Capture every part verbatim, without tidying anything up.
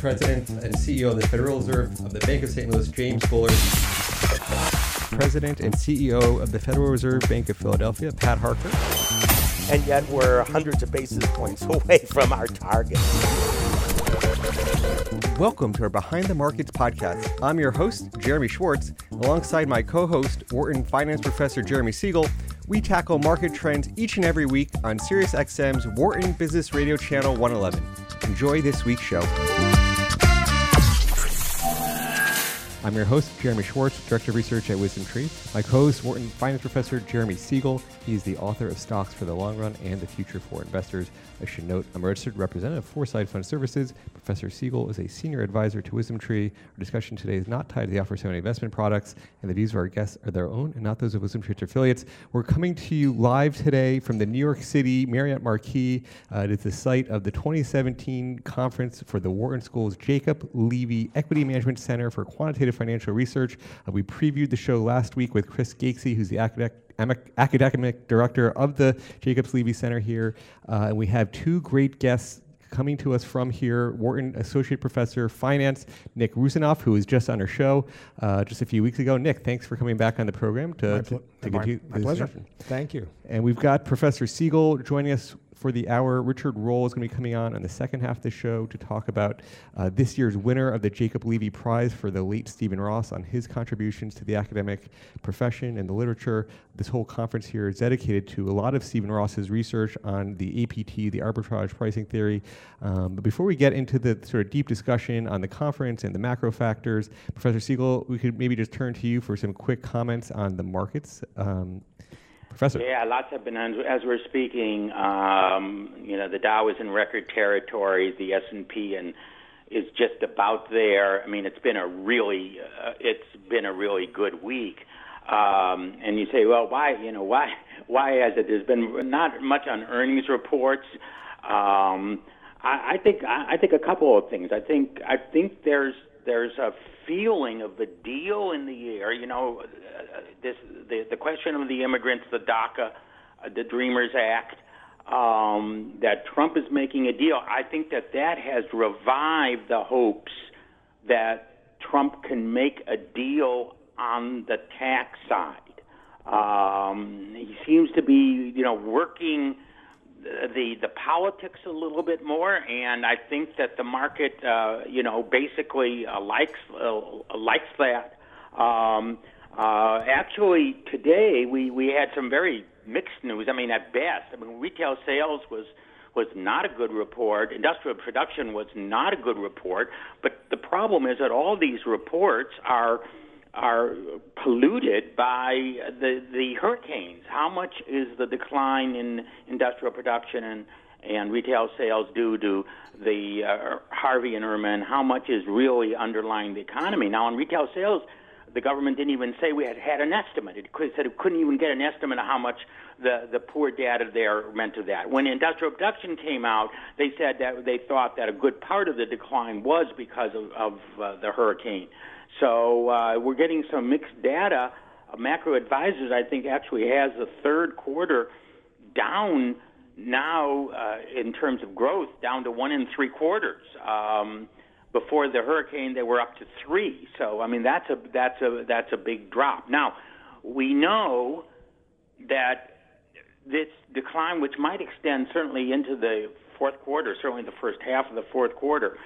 President and C E O of the Federal Reserve of the Bank of Saint Louis, James Bullard. President and C E O of the Federal Reserve Bank of Philadelphia, Pat Harker. And yet we're hundreds of basis points away from our target. Welcome to our Behind the Markets podcast. I'm your host, Jeremy Schwartz. Alongside my co-host, Wharton Finance Professor Jeremy Siegel, we tackle market trends each and every week on SiriusXM's Wharton Business Radio Channel one eleven. Enjoy this week's show. I'm your host, Jeremy Schwartz, Director of Research at WisdomTree. My co-host, Wharton Finance Professor Jeremy Siegel. He's the author of Stocks for the Long Run and the Future for Investors. I should note, I'm a registered representative of Foreside Fund Services. Professor Siegel is a senior advisor to WisdomTree. Our discussion today is not tied to the offer of any investment products, and the views of our guests are their own and not those of WisdomTree's affiliates. We're coming to you live today from the New York City Marriott Marquis. Uh, it is the site of the twenty seventeen conference for the Wharton School's Jacob Levy Equity Management Center for Quantitative Financial Research. Uh, we previewed the show last week with Chris Geczy, who's the academic, academic director of the Jacobs Levy Center here. Uh, and we have two great guests coming to us from here, Wharton Associate Professor of Finance, Nick Rusinoff, who was just on our show uh, just a few weeks ago. Nick, thanks for coming back on the program to, my pl- to, to my, continue my pleasure. Discussion. Thank you. And we've got Professor Siegel joining us for the hour. Richard Roll is going to be coming on in the second half of the show to talk about uh, this year's winner of the Jacob Levy Prize for the late Stephen Ross on his contributions to the academic profession and the literature. This whole conference here is dedicated to a lot of Stephen Ross's research on the A P T, the arbitrage pricing theory. Um, but before we get into the sort of deep discussion on the conference and the macro factors, Professor Siegel, we could maybe just turn to you for some quick comments on the markets. Um, Professor. Yeah, lots have been on as we're speaking. Um, you know, the Dow is in record territory. The S and P and is just about there. I mean, it's been a really, uh, it's been a really good week. Um, and you say, well, why? You know, why? Why has it? There's been not much on earnings reports. Um, I, I think, I, I think a couple of things. I think, I think there's there's a feeling of the deal in the air. You know, uh, this the, the question of the immigrants, the DACA, uh, the Dreamers Act, um, that Trump is making a deal. I think that that has revived the hopes that Trump can make a deal on the tax side. Um, he seems to be, you know, working the the politics a little bit more, and I think that the market, uh, you know, basically uh, likes uh, likes that. Um, uh, actually, today we, we had some very mixed news. I mean, at best, I mean, retail sales was was not a good report. Industrial production was not a good report. But the problem is that all these reports are are polluted by the the hurricanes. How much is the decline in industrial production and, and retail sales due to the uh, Harvey and Irma, and how much is really underlying the economy? Now, on retail sales, the government didn't even say we had had an estimate. It said it couldn't even get an estimate of how much the, the poor data there meant to that. When industrial production came out, they said that they thought that a good part of the decline was because of, of uh, the hurricane. So uh, we're getting some mixed data. Uh, Macro Advisors, I think, actually has the third quarter down now uh, in terms of growth, down to one and three quarters. Um, before the hurricane, they were up to three. So I mean, that's a that's a that's a big drop. Now we know that this decline, which might extend certainly into the fourth quarter, certainly the first half of the fourth quarter,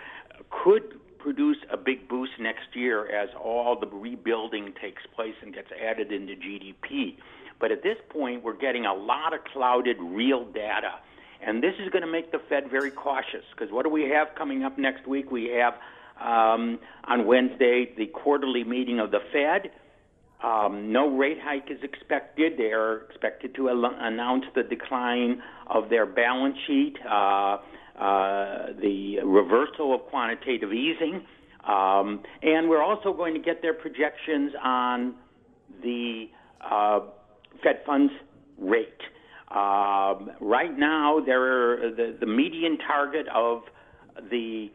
could produce a big boost next year as all the rebuilding takes place and gets added into G D P. But at this point, we're getting a lot of clouded real data. And this is going to make the Fed very cautious, because what do we have coming up next week? We have um, on Wednesday the quarterly meeting of the Fed. Um, no rate hike is expected. They are expected to al- announce the decline of their balance sheet, uh, Uh, the reversal of quantitative easing, um, and we're also going to get their projections on the uh, Fed funds rate. Uh, right now, there are the, the median target of the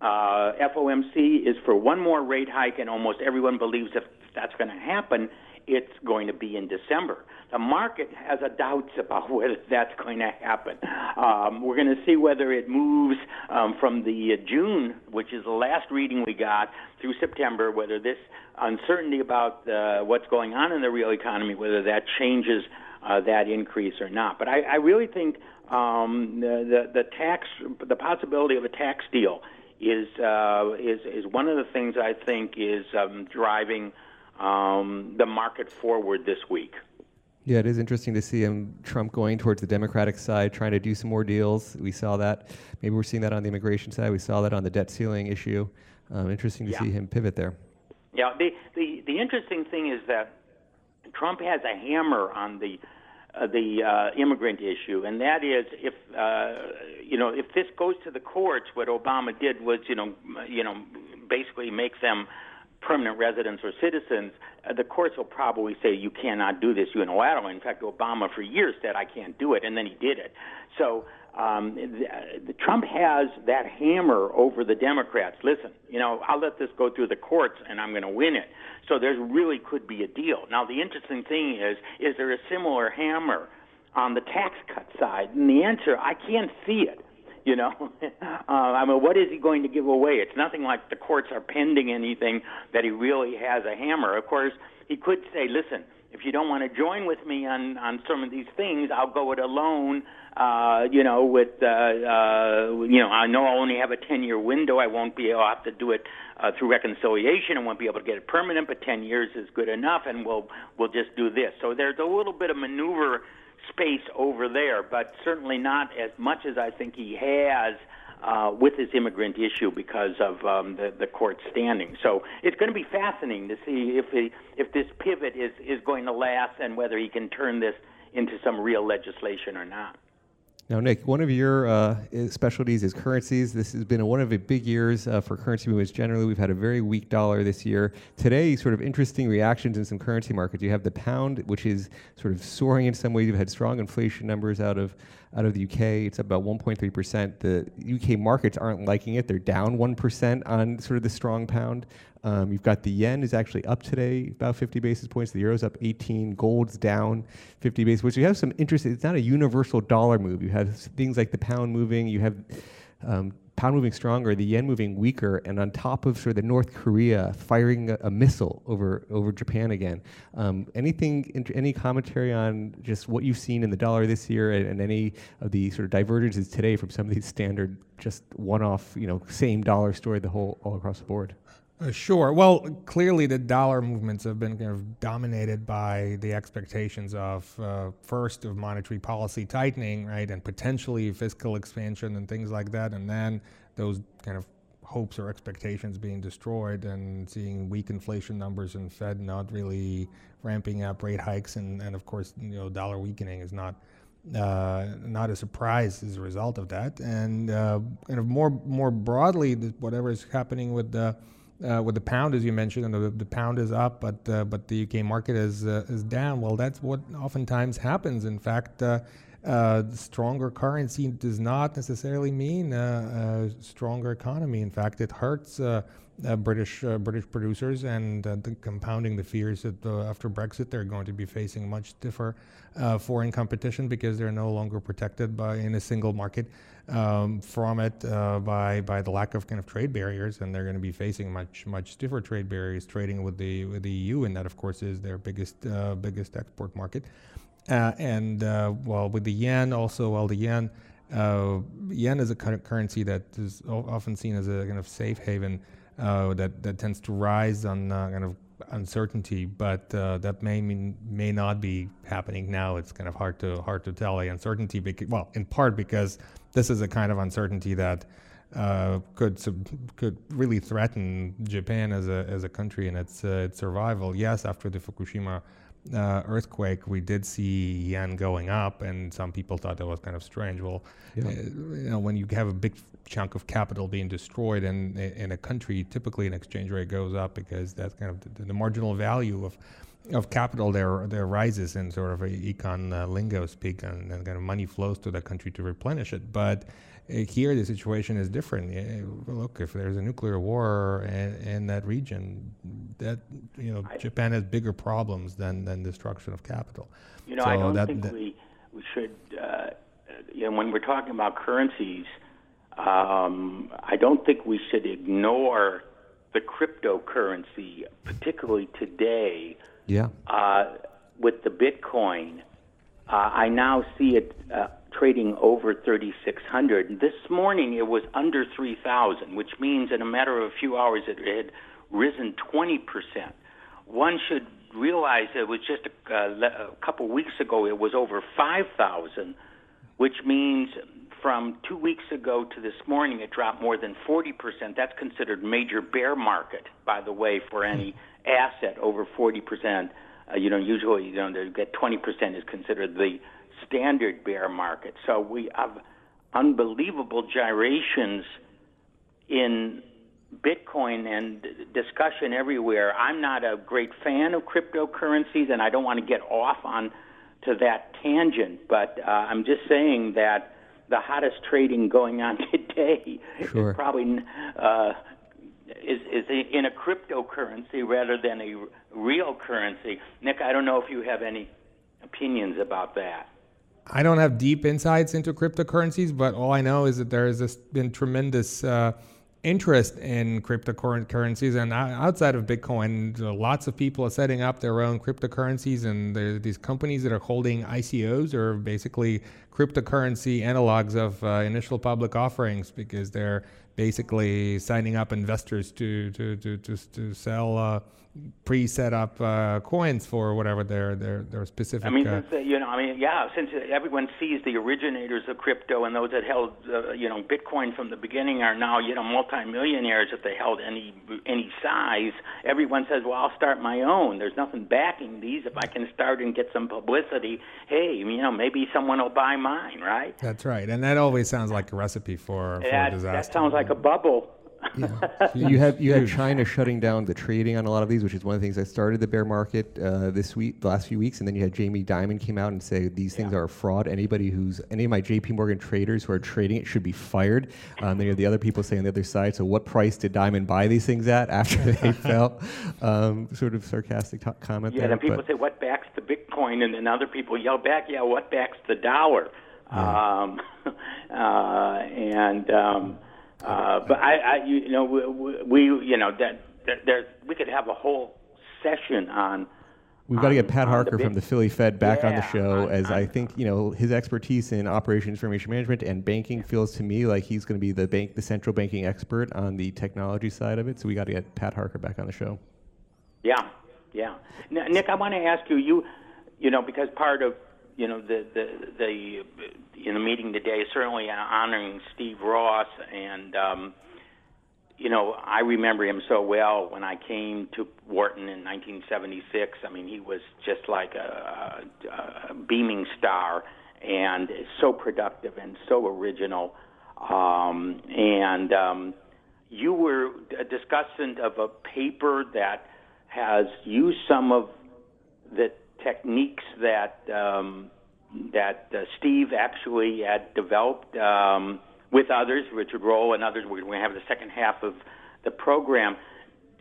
uh, F O M C is for one more rate hike, and almost everyone believes if that's going to happen, it's going to be in December. The market has a doubts about whether that's going to happen. Um, we're going to see whether it moves um, from the uh, June, which is the last reading we got, through September, whether this uncertainty about uh, what's going on in the real economy, whether that changes uh, that increase or not. But I, I really think um, the, the, the tax, the possibility of a tax deal is, uh, is, is one of the things I think is um, driving um, the market forward this week. Yeah, it is interesting to see him, Trump going towards the Democratic side, trying to do some more deals. We saw that. Maybe we're seeing that on the immigration side. We saw that on the debt ceiling issue. Um, interesting to yeah. see him pivot there. Yeah, the, the, the interesting thing is that Trump has a hammer on the uh, the uh, immigrant issue, and that is if uh, you know if this goes to the courts, what Obama did was you know you know basically make them permanent residents or citizens, uh, the courts will probably say you cannot do this unilaterally. In fact, Obama for years said I can't do it, and then he did it. So um, the, the Trump has that hammer over the Democrats. Listen, you know, I'll let this go through the courts, and I'm going to win it. So there really could be a deal. Now, the interesting thing is, is there a similar hammer on the tax cut side? And the answer, I can't see it. You know, uh, I mean, what is he going to give away? It's nothing like the courts are pending anything that he really has a hammer. Of course, he could say, listen, if you don't want to join with me on, on some of these things, I'll go it alone, uh, you know, with, uh, uh, you know, I know I only have a ten-year window. I won't be able I'll have to do it uh, through reconciliation. I won't be able to get it permanent, but ten years is good enough, and we'll we'll just do this. So there's a little bit of maneuver space over there, but certainly not as much as I think he has uh, with his immigrant issue because of um, the, the court standing. So it's going to be fascinating to see if he, if this pivot is, is going to last and whether he can turn this into some real legislation or not. Now, Nick, one of your uh, specialties is currencies. This has been one of the big years uh, for currency movements generally. We've had a very weak dollar this year. Today, sort of interesting reactions in some currency markets. You have the pound, which is sort of soaring in some ways. You've had strong inflation numbers out of out of the U K. It's up about one point three percent. The U K markets aren't liking it. They're down one percent on sort of the strong pound. Um, you've got the yen is actually up today, about fifty basis points. The euro's up eighteen. Gold's down fifty basis points. You have some interest. It's not a universal dollar move. You have things like the pound moving. You have um, pound moving stronger, the yen moving weaker, and on top of sort of the North Korea firing a, a missile over over Japan again. Um, anything? Int- any commentary on just what you've seen in the dollar this year, and, and any of the sort of divergences today from some of these standard, just one-off, you know, same dollar story the whole all across the board? Uh, sure. Well, clearly the dollar movements have been kind of dominated by the expectations of uh, first of monetary policy tightening, right, and potentially fiscal expansion and things like that, and then those kind of hopes or expectations being destroyed and seeing weak inflation numbers and Fed not really ramping up rate hikes, and, and of course, you know, dollar weakening is not uh, not a surprise as a result of that. And uh, kind of more more broadly, whatever is happening with the Uh, with the pound, as you mentioned, and the, the pound is up, but uh, but the U K market is uh, is down. Well, that's what oftentimes happens. In fact, uh, uh, stronger currency does not necessarily mean uh, a stronger economy. In fact, it hurts uh, uh, British uh, British producers, and uh, the compounding the fears that uh, after Brexit they're going to be facing much stiffer uh, foreign competition because they're no longer protected by in a single market. Um, from it uh, by by the lack of kind of trade barriers, and they're going to be facing much much stiffer trade barriers trading with the with the E U, and that of course is their biggest uh, biggest export market. Uh, and uh, well, with the yen also, well the yen uh, yen is a kind of currency that is often seen as a kind of safe haven uh, that that tends to rise on uh, kind of uncertainty, but uh, that may mean, may not be happening now. It's kind of hard to hard to tell the uncertainty, because, well, in part because this is a kind of uncertainty that uh, could could really threaten Japan as a as a country and its uh, its survival. Yes, after the Fukushima uh, earthquake, we did see yen going up, and some people thought that was kind of strange. Well, yeah. uh, you know, when you have a big chunk of capital being destroyed in in a country, typically an exchange rate goes up because that's kind of the, the marginal value of. of capital there there rises in sort of a econ uh, lingo speak, and, and kind of money flows to the country to replenish it. But Here, the situation is different. Look, if there's a nuclear war in, in that region, that you know, I, Japan has bigger problems than than destruction of capital. You know, so I don't that, think that, we we should. Uh, you know, when we're talking about currencies, um, I don't think we should ignore the cryptocurrency, particularly today. Yeah. Uh, with the Bitcoin, uh, I now see it. Uh, trading over thirty-six hundred. This morning it was under three thousand, which means in a matter of a few hours it had risen twenty percent. One should realize it was just a, uh, a couple weeks ago it was over five thousand, which means from two weeks ago to this morning it dropped more than forty percent. That's considered major bear market, by the way, for any asset over forty percent. Uh, you know, usually, you know, they get twenty percent is considered the standard bear market. So we have unbelievable gyrations in Bitcoin and discussion everywhere. I'm not a great fan of cryptocurrencies, and I don't want to get off on to that tangent, but uh, I'm just saying that the hottest trading going on today sure. is probably uh, is, is in a cryptocurrency rather than a real currency. Nick, I don't know if you have any opinions about that. I don't have deep insights into cryptocurrencies, but all I know is that there has been tremendous uh, interest in cryptocurrencies. And outside of Bitcoin, lots of people are setting up their own cryptocurrencies. And there are these companies that are holding I C Os, or basically cryptocurrency analogs of uh, initial public offerings, because they're basically signing up investors to to to to, to sell uh, pre-set up uh, coins for whatever their their their specific. I mean, uh, since, you know, I mean, yeah, since everyone sees the originators of crypto and those that held, uh, you know, Bitcoin from the beginning are now, you know, multimillionaires if they held any any size. Everyone says, well, I'll start my own. There's nothing backing these. If I can start and get some publicity, hey, you know, maybe someone will buy mine, right? That's right, and that always sounds like a recipe for, for that, disaster. That sounds like a bubble. Yeah. So you have you have China shutting down the trading on a lot of these, which is one of the things that started the bear market uh, this week, the last few weeks. And then you had Jamie Dimon came out and said these things yeah. are a fraud. Anybody who's any of my J P Morgan traders who are trading it should be fired. Um, then you have the other people saying on the other side. So what price did Dimon buy these things at after they fell? Um, sort of sarcastic t- comment. Yeah, there, and people but, say what backs the Bitcoin, and then other people yell back, yeah, what backs the dollar? Yeah. Um, uh, and um, Uh, but I, I, you know, we, we you know, that, that there, we could have a whole session on. We've on, got to get Pat Harker the big, from the Philly Fed back yeah, on the show, on, as on, I think you know his expertise in operations information management and banking feels to me like he's going to be the bank, the central banking expert on the technology side of it. So we got to get Pat Harker back on the show. Yeah, yeah. Now, Nick, I want to ask you, you, you know, because part of you know the the the in the meeting today certainly honoring Steve Ross, and um, you know I remember him so well when I came to Wharton in nineteen seventy-six. I mean, he was just like a, a beaming star, and so productive and so original. Um, and um, you were a discussant of a paper that has used some of the techniques that um, that uh, Steve actually had developed um, with others, Richard Roll and others. We're going to have the second half of the program.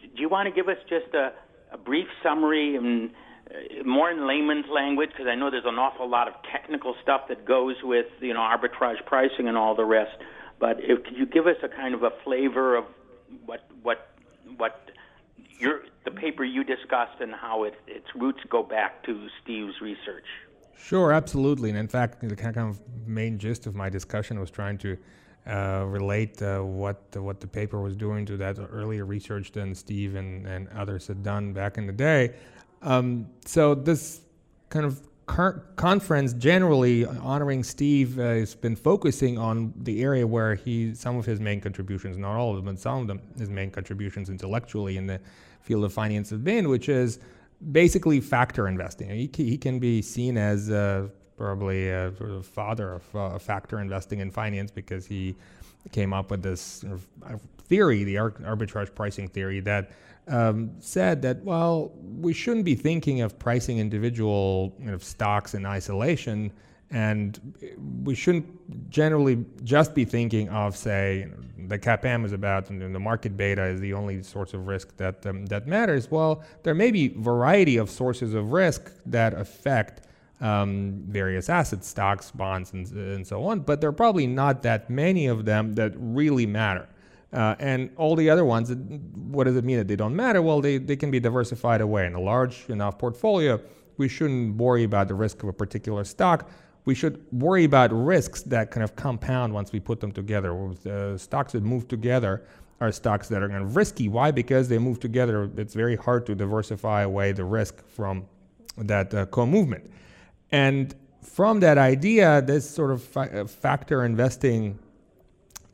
Do you want to give us just a, a brief summary, and uh, more in layman's language, because I know there's an awful lot of technical stuff that goes with you know arbitrage pricing and all the rest. But if, could you give us a kind of a flavor of what what what your the paper you discussed and how it, its roots go back to Steve's research? Sure, absolutely. And in fact, the kind of main gist of my discussion was trying to uh, relate uh, what the, what the paper was doing to that earlier research than Steve and, and others had done back in the day. Um, so this kind of car- conference generally honoring Steve uh, has been focusing on the area where he, some of his main contributions, not all of them, but some of them, his main contributions intellectually in the field of finance have been, which is basically factor investing. He, he can be seen as uh, probably a sort of father of uh, factor investing in finance, because he came up with this sort of theory, the arbitrage pricing theory, that um, said that, well, we shouldn't be thinking of pricing individual you know, stocks in isolation And we shouldn't generally just be thinking of, say, the C A P M is about and the market beta is the only source of risk that, um, that matters. Well, there may be variety of sources of risk that affect um, various assets, stocks, bonds, and, and so on, but there are probably not that many of them that really matter. Uh, and all the other ones, what does it mean that they don't matter? Well, they, they can be diversified away. In a large enough portfolio, we shouldn't worry about the risk of a particular stock. We should worry about risks that kind of compound once we put them together. Uh, stocks that move together are stocks that are kind of risky. Why? Because they move together. It's very hard to diversify away the risk from that uh, co-movement. And from that idea, this sort of fa factor investing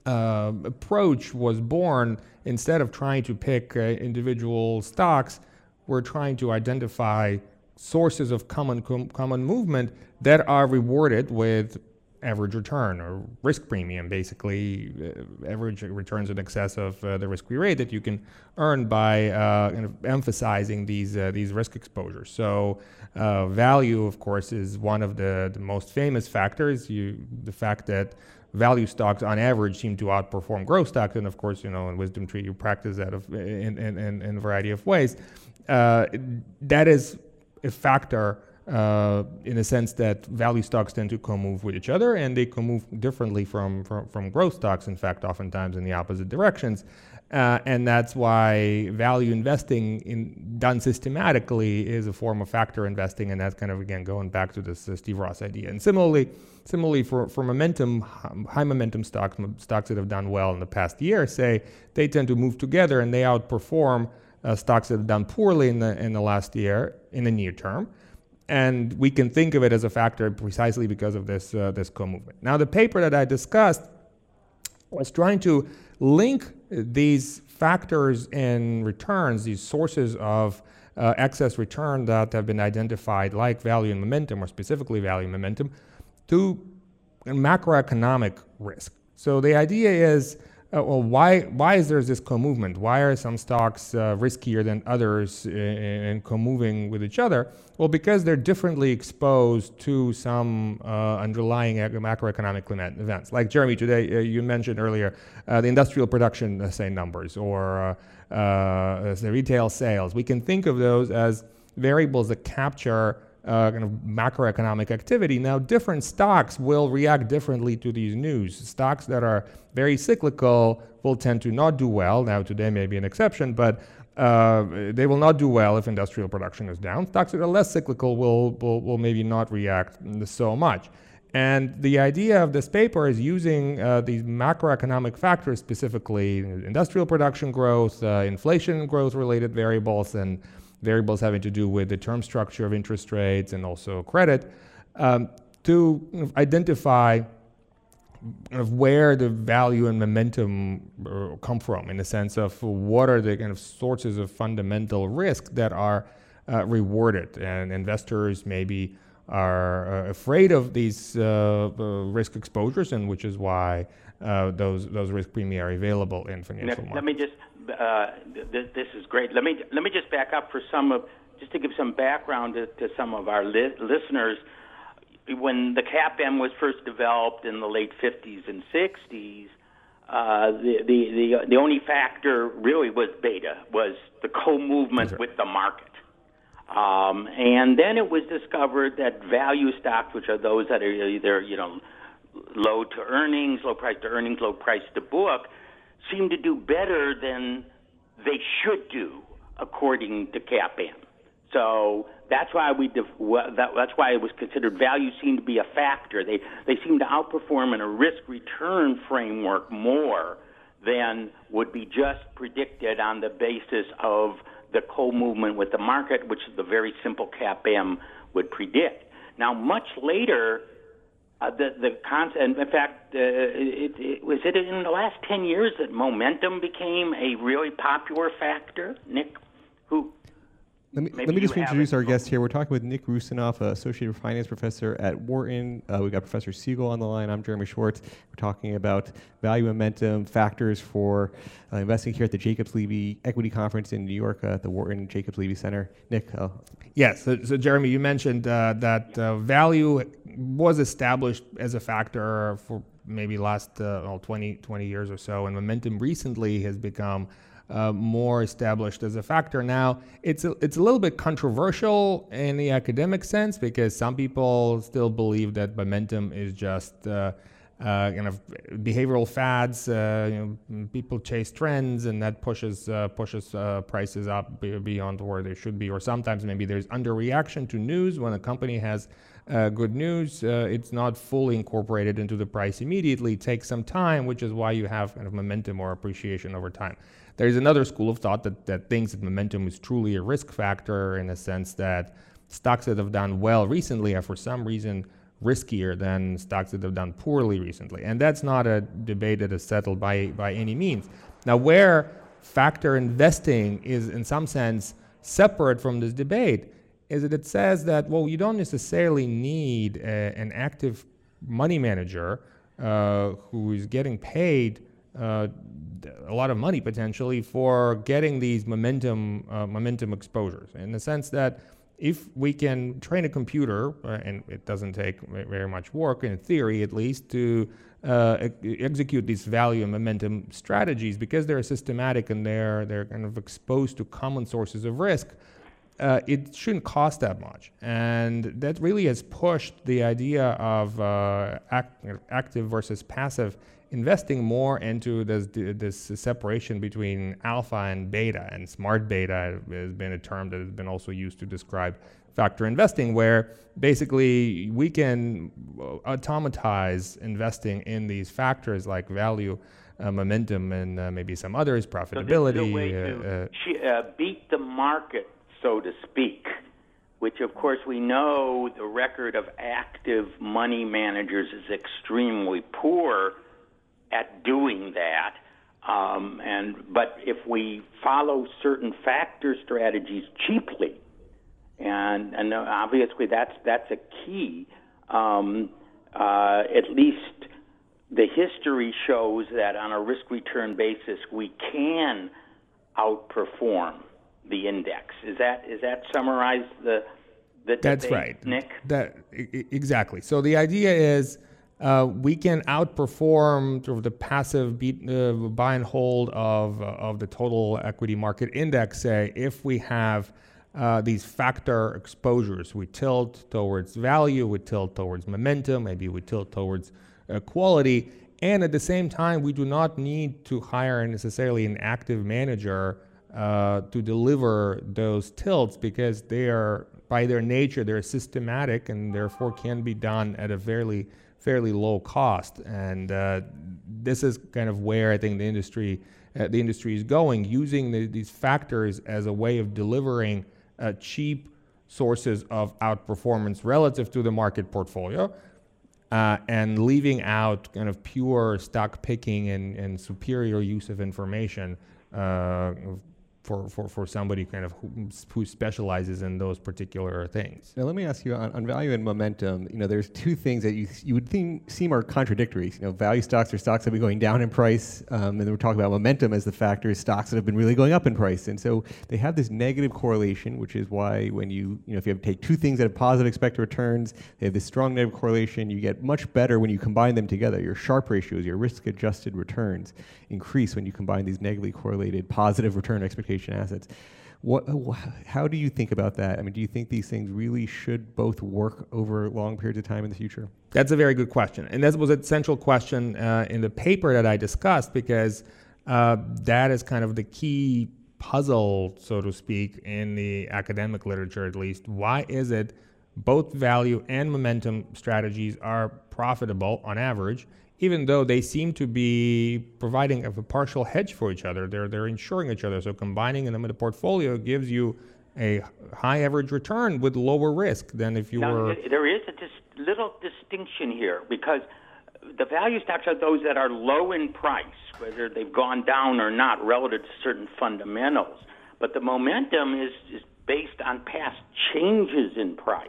uh, approach was born. Instead of trying to pick uh, individual stocks, we're trying to identify sources of common com common movement that are rewarded with average return or risk premium, basically uh, average returns in excess of uh, the risk-free rate that you can earn by uh, kind of emphasizing these uh, these risk exposures. So uh, value, of course, is one of the, the most famous factors. You, the fact that value stocks on average seem to outperform growth stocks, and of course, you know, in WisdomTree you practice that of, in, in, in, in a variety of ways. Uh, that is a factor uh, in the sense that value stocks tend to co-move with each other, and they co-move differently from, from, from growth stocks, in fact, oftentimes in the opposite directions. Uh, and that's why value investing in, done systematically is a form of factor investing, and that's kind of, again, going back to this uh, Steve Ross idea. And similarly, similarly for, for momentum, high momentum stocks, stocks that have done well in the past year, say, they tend to move together and they outperform Uh, stocks that have done poorly in the in the last year in the near term, and we can think of it as a factor precisely because of this uh, this co-movement. Now, the paper that I discussed was trying to link these factors in returns, these sources of uh, excess return that have been identified, like value and momentum, or specifically value and momentum, to macroeconomic risk. So the idea is, Uh, well, why, why is there this co-movement? Why are some stocks uh, riskier than others in, in co-moving with each other? Well, because they're differently exposed to some uh, underlying macroeconomic events. Like, Jeremy, today uh, you mentioned earlier uh, the industrial production, uh, say, numbers, or uh, uh, the retail sales. We can think of those as variables that capture Uh, kind of macroeconomic activity. Now, different stocks will react differently to these news. Stocks that are very cyclical will tend to not do well. Now, today may be an exception, but uh, they will not do well if industrial production is down. Stocks that are less cyclical will, will, will maybe not react so much. And the idea of this paper is using uh, these macroeconomic factors, specifically industrial production growth, uh, inflation growth-related variables, and variables having to do with the term structure of interest rates and also credit, um, to identify where the value and momentum come from, in the sense of what are the kind of sources of fundamental risk that are uh, rewarded. And investors maybe are uh, afraid of these uh, uh, risk exposures, and which is why uh, those those risk premia are available in financial markets. Let me just Uh, th this is great. Let me let me just back up for some of just to give some background to, to some of our li listeners. When the C A P M was first developed in the late fifties and sixties, uh, the, the the the only factor really was beta, was the co-movement right with the market. Um, and then it was discovered that value stocks, which are those that are either you know low to earnings, low price to earnings, low price to book, seem to do better than they should do according to C A P M. So that's why we def that, that's why it was considered value seemed to be a factor. They they seem to outperform in a risk return framework more than would be just predicted on the basis of the co-movement with the market, which the very simple C A P M would predict. Now, much later, Uh, the the concept, in fact, uh, it, it, was it in the last ten years that momentum became a really popular factor, Nick? Who? Let me, let me just introduce our guest here. We're talking with Nick Rusinoff, uh, Associate Finance Professor at Wharton. Uh, we've got Professor Siegel on the line. I'm Jeremy Schwartz. We're talking about value momentum factors for uh, investing here at the Jacobs Levy Equity Conference in New York uh, at the Wharton Jacobs Levy Center. Nick. Uh, yes. Yeah, so, so, Jeremy, you mentioned uh, that uh, value was established as a factor for maybe last uh, well, twenty, twenty years or so, and momentum recently has become Uh, more established as a factor. Now, it's a, it's a little bit controversial in the academic sense because some people still believe that momentum is just uh, uh, kind of behavioral fads. Uh, you know, people chase trends, and that pushes uh, pushes uh, prices up beyond where they should be. Or sometimes maybe there's underreaction to news. When a company has uh, good news, uh, it's not fully incorporated into the price immediately. It takes some time, which is why you have kind of momentum or appreciation over time. There's another school of thought that, that thinks that momentum is truly a risk factor in the sense that stocks that have done well recently are for some reason riskier than stocks that have done poorly recently. And that's not a debate that is settled by, by any means. Now, where factor investing is in some sense separate from this debate is that it says that, well, you don't necessarily need a, an active money manager uh, who is getting paid Uh, a lot of money potentially for getting these momentum uh, momentum exposures, in the sense that if we can train a computer, uh, and it doesn't take very much work in theory at least, to uh, e- execute these value and momentum strategies, because they're systematic and they're they're kind of exposed to common sources of risk, uh, it shouldn't cost that much. And that really has pushed the idea of uh, act- active versus passive investing more into this this separation between alpha and beta. And smart beta has been a term that has been also used to describe factor investing, where basically we can automatize investing in these factors like value, uh, momentum, and uh, maybe some others, profitability. So there's a way to uh, she, uh, beat the market, so to speak, which of course we know the record of active money managers is extremely poor at doing that, um, and but if we follow certain factor strategies cheaply, and and obviously that's that's a key. Um, uh, at least the history shows that on a risk-return basis we can outperform the index. Is that is that summarize the the That's debate, right, Nick? That exactly. So the idea is, Uh, we can outperform sort of the passive beat, uh, buy and hold of uh, of the total equity market index, say, if we have uh, these factor exposures. We tilt towards value, we tilt towards momentum, maybe we tilt towards uh, quality, and at the same time, we do not need to hire necessarily an active manager uh, to deliver those tilts, because they are, by their nature, they're systematic and therefore can be done at a fairly fairly low cost. And uh, this is kind of where I think the industry uh, the industry is going, using the, these factors as a way of delivering uh, cheap sources of outperformance relative to the market portfolio, uh, and leaving out kind of pure stock picking and, and superior use of information uh, For, for, for somebody kind of who, who specializes in those particular things. Now let me ask you on, on value and momentum. You know, there's two things that you you would think seem are contradictory. You know, value stocks are stocks that have been going down in price, um, and then we're talking about momentum as the factor is stocks that have been really going up in price. And so they have this negative correlation, which is why when you you know if you have to take two things that have positive expected returns, they have this strong negative correlation. You get much better when you combine them together. Your Sharpe ratios, your risk-adjusted returns, increase when you combine these negatively correlated positive return expectations. Assets. What, how do you think about that? I mean, do you think these things really should both work over long periods of time in the future? That's a very good question. And that was a central question uh, in the paper that I discussed, because uh, that is kind of the key puzzle, so to speak, in the academic literature at least. Why is it both value and momentum strategies are profitable on average, even though they seem to be providing a partial hedge for each other? They're they're insuring each other. So combining them in a portfolio gives you a high average return with lower risk than if you now, were... There is a dis- little distinction here, because the value stocks are those that are low in price, whether they've gone down or not, relative to certain fundamentals. But the momentum is, is based on past changes in price.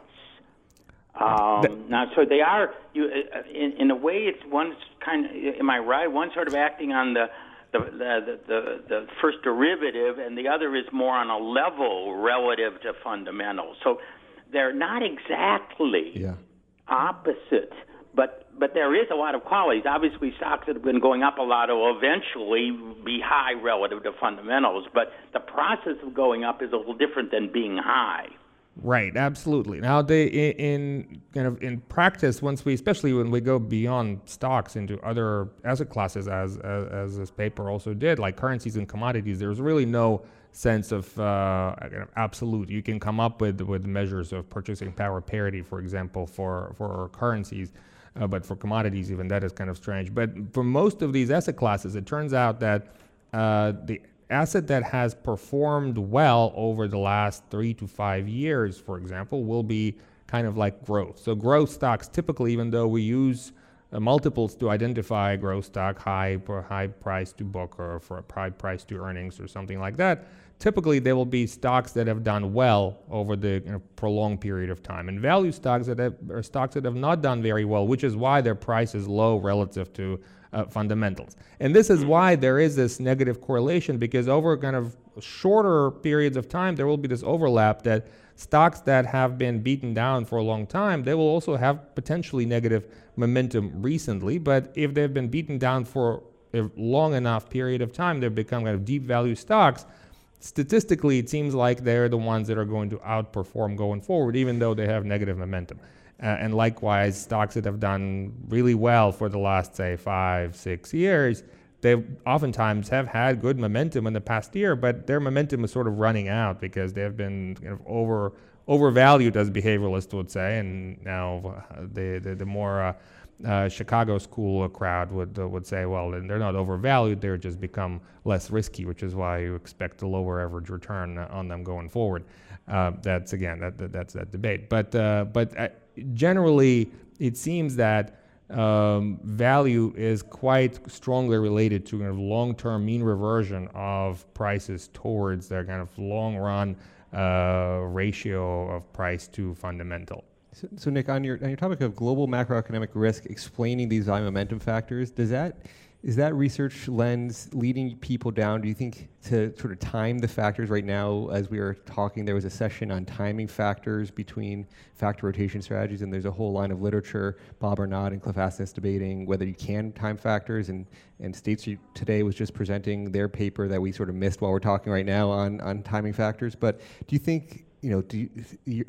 Um, now, so they are, you, uh, in, in a way, it's one's kind of, am I right? One's sort of acting on the the, the, the, the first derivative, and the other is more on a level relative to fundamentals. So they're not exactly yeah. opposite, but but there is a lot of qualities. Obviously, stocks that have been going up a lot will eventually be high relative to fundamentals, but the process of going up is a little different than being high. Right, absolutely. Now, they in kind of in practice, once we, especially when we go beyond stocks into other asset classes, as as, as this paper also did, like currencies and commodities, there's really no sense of uh, absolute. You can come up with with measures of purchasing power parity, for example, for for currencies, uh, but for commodities, even that is kind of strange. But for most of these asset classes, it turns out that uh, the asset that has performed well over the last three to five years, for example, will be kind of like growth. So growth stocks typically, even though we use uh, multiples to identify growth stock, high or high price to book or for high price to earnings or something like that, typically they will be stocks that have done well over the you know, prolonged period of time. And value stocks that have, are stocks that have not done very well, which is why their price is low relative to Uh, fundamentals. And this is why there is this negative correlation, because over kind of shorter periods of time, there will be this overlap that stocks that have been beaten down for a long time, they will also have potentially negative momentum recently. But if they've been beaten down for a long enough period of time, they've become kind of deep value stocks. Statistically, it seems like they're the ones that are going to outperform going forward, even though they have negative momentum. Uh, and likewise, stocks that have done really well for the last, say, five, six years, they oftentimes have had good momentum in the past year, but their momentum is sort of running out because they have been kind of over overvalued, as behavioralists would say. And now uh, the, the, the more uh, uh, Chicago school crowd would uh, would say, well, they're not overvalued, they're just become less risky, which is why you expect a lower average return on them going forward. Uh, that's, again, that, that that's that debate. But, uh, but I, generally, it seems that um, value is quite strongly related to kind of long-term mean reversion of prices towards their kind of long-run uh, ratio of price to fundamental. So, so Nick, on your on your topic of global macroeconomic risk, explaining these value momentum factors, does that is that research lens leading people down? Do you think to sort of time the factors right now? As we were talking, there was a session on timing factors between factor rotation strategies, and there's a whole line of literature, Bob Arnott and Cliff Asness debating whether you can time factors, and, and State Street today was just presenting their paper that we sort of missed while we're talking right now on, on timing factors. But do you think, you know, do you,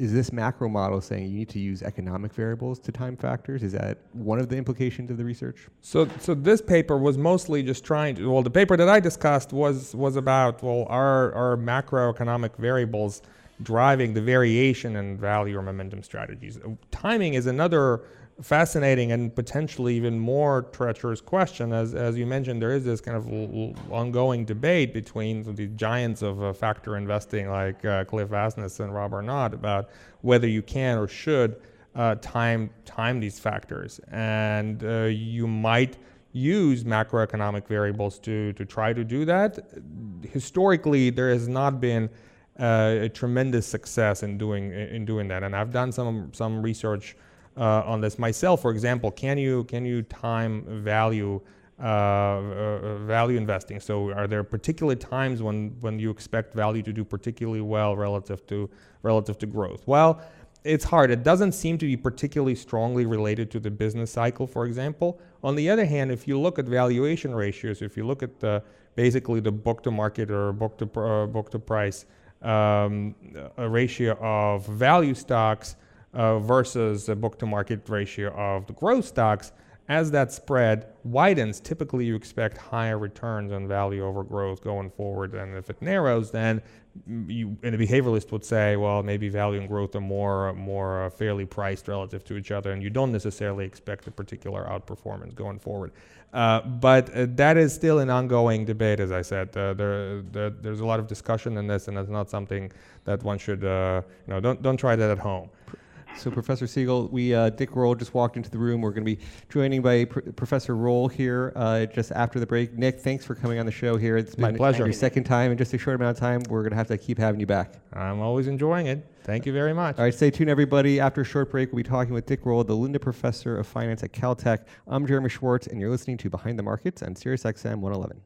is this macro model saying you need to use economic variables to time factors? Is that one of the implications of the research? So, so this paper was mostly just trying to, well, the paper that I discussed was was about, well, are, are macroeconomic variables driving the variation in value or momentum strategies? Timing is another fascinating and potentially even more treacherous question. As as you mentioned, there is this kind of l- l- ongoing debate between the giants of uh, factor investing, like uh, Cliff Asness and Rob Arnott, about whether you can or should uh, time time these factors. And uh, you might use macroeconomic variables to to try to do that. Historically, there has not been uh, a tremendous success in doing in doing that. And I've done some some research Uh, on this myself. For example, can you can you time value uh, uh, value investing? So are there particular times when when you expect value to do particularly well relative to relative to growth? Well, it's hard. It doesn't seem to be particularly strongly related to the business cycle, for example. On the other hand, if you look at valuation ratios, if you look at the, basically the book to market or book to uh, book to price um, a ratio of value stocks Uh, versus a book-to-market ratio of the growth stocks, as that spread widens, typically you expect higher returns on value over growth going forward. And if it narrows, then you, and a behavioralist would say, well, maybe value and growth are more more uh, fairly priced relative to each other, and you don't necessarily expect a particular outperformance going forward. Uh, but uh, that is still an ongoing debate, as I said. Uh, there, there, there's a lot of discussion in this, and that's not something that one should, uh, you know, don't don't try that at home. So Professor Siegel, we uh, Dick Roll just walked into the room. We're going to be joining by Pr- Professor Roll here uh, just after the break. Nick, thanks for coming on the show here. It's my pleasure. Your second time in just a short amount of time. We're going to have to keep having you back. I'm always enjoying it. Thank you very much. All right, stay tuned, everybody. After a short break, we'll be talking with Dick Roll, the Linda Professor of Finance at Caltech. I'm Jeremy Schwartz, and you're listening to Behind the Markets on SiriusXM one eleven.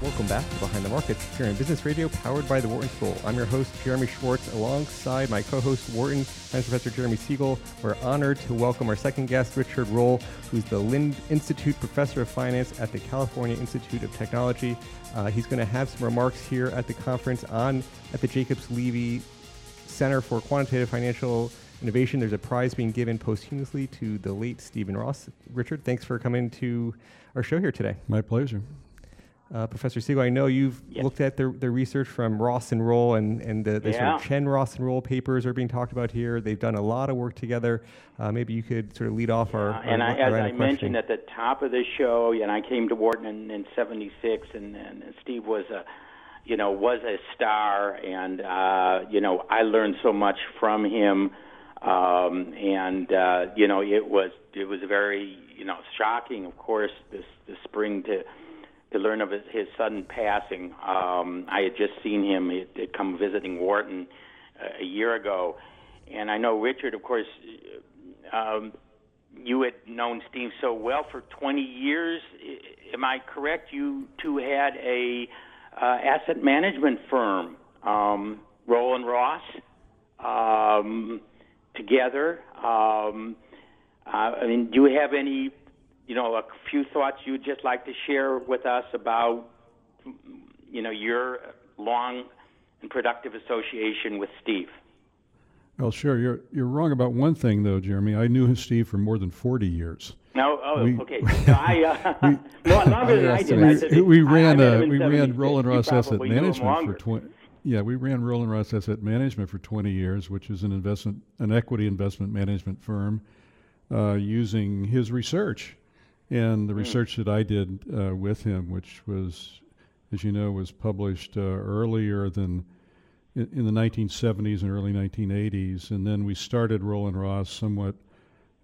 Welcome back to Behind the Markets here on Business Radio, powered by the Wharton School. I'm your host, Jeremy Schwartz, alongside my co-host, Wharton and Professor Jeremy Siegel. We're honored to welcome our second guest, Richard Roll, who's the Lind Institute Professor of Finance at the California Institute of Technology. Uh, he's going to have some remarks here at the conference on at the Jacobs Levy Center for Quantitative Financial Innovation. There's a prize being given posthumously to the late Stephen Ross. Richard, thanks for coming to our show here today. My pleasure. Uh, Professor Siegel, I know you've yes. looked at the, the research from Ross and Roll, and, and the, the yeah. sort of Chen, Ross and Roll papers are being talked about here. They've done a lot of work together. Uh, maybe you could sort of lead off yeah. our, our And I, as I mentioned at the top of the show, and I came to Wharton in, in seventy-six, and, and Steve was a, you know, was a star, and uh, you know, I learned so much from him, um, and uh, you know, it was it was very you know shocking, of course, this this spring to. to learn of his, his sudden passing. Um, I had just seen him. He had come visiting Wharton uh, a year ago. And I know, Richard, of course, um, you had known Steve so well for twenty years. Am I correct? You two had a uh, asset management firm, um, Roland Ross, um, together. Um, uh, I mean, do you have any... You know, a few thoughts you'd just like to share with us about, you know, your long and productive association with Steve. Well, sure. You're you're wrong about one thing, though, Jeremy. I knew Steve for more than forty years. No, oh, we, okay. So I, uh, we, no, longer than I, I did. I said, we, we ran I, I a, we ran Roland Ross Asset Management for twenty. Yeah, we ran Roland Ross Asset Management for twenty years, which is an investment, an equity investment management firm, uh, using his research. And the research that I did uh, with him, which was, as you know, was published uh, earlier than in, in the nineteen seventies and early nineteen eighties, and then we started Roland Ross somewhat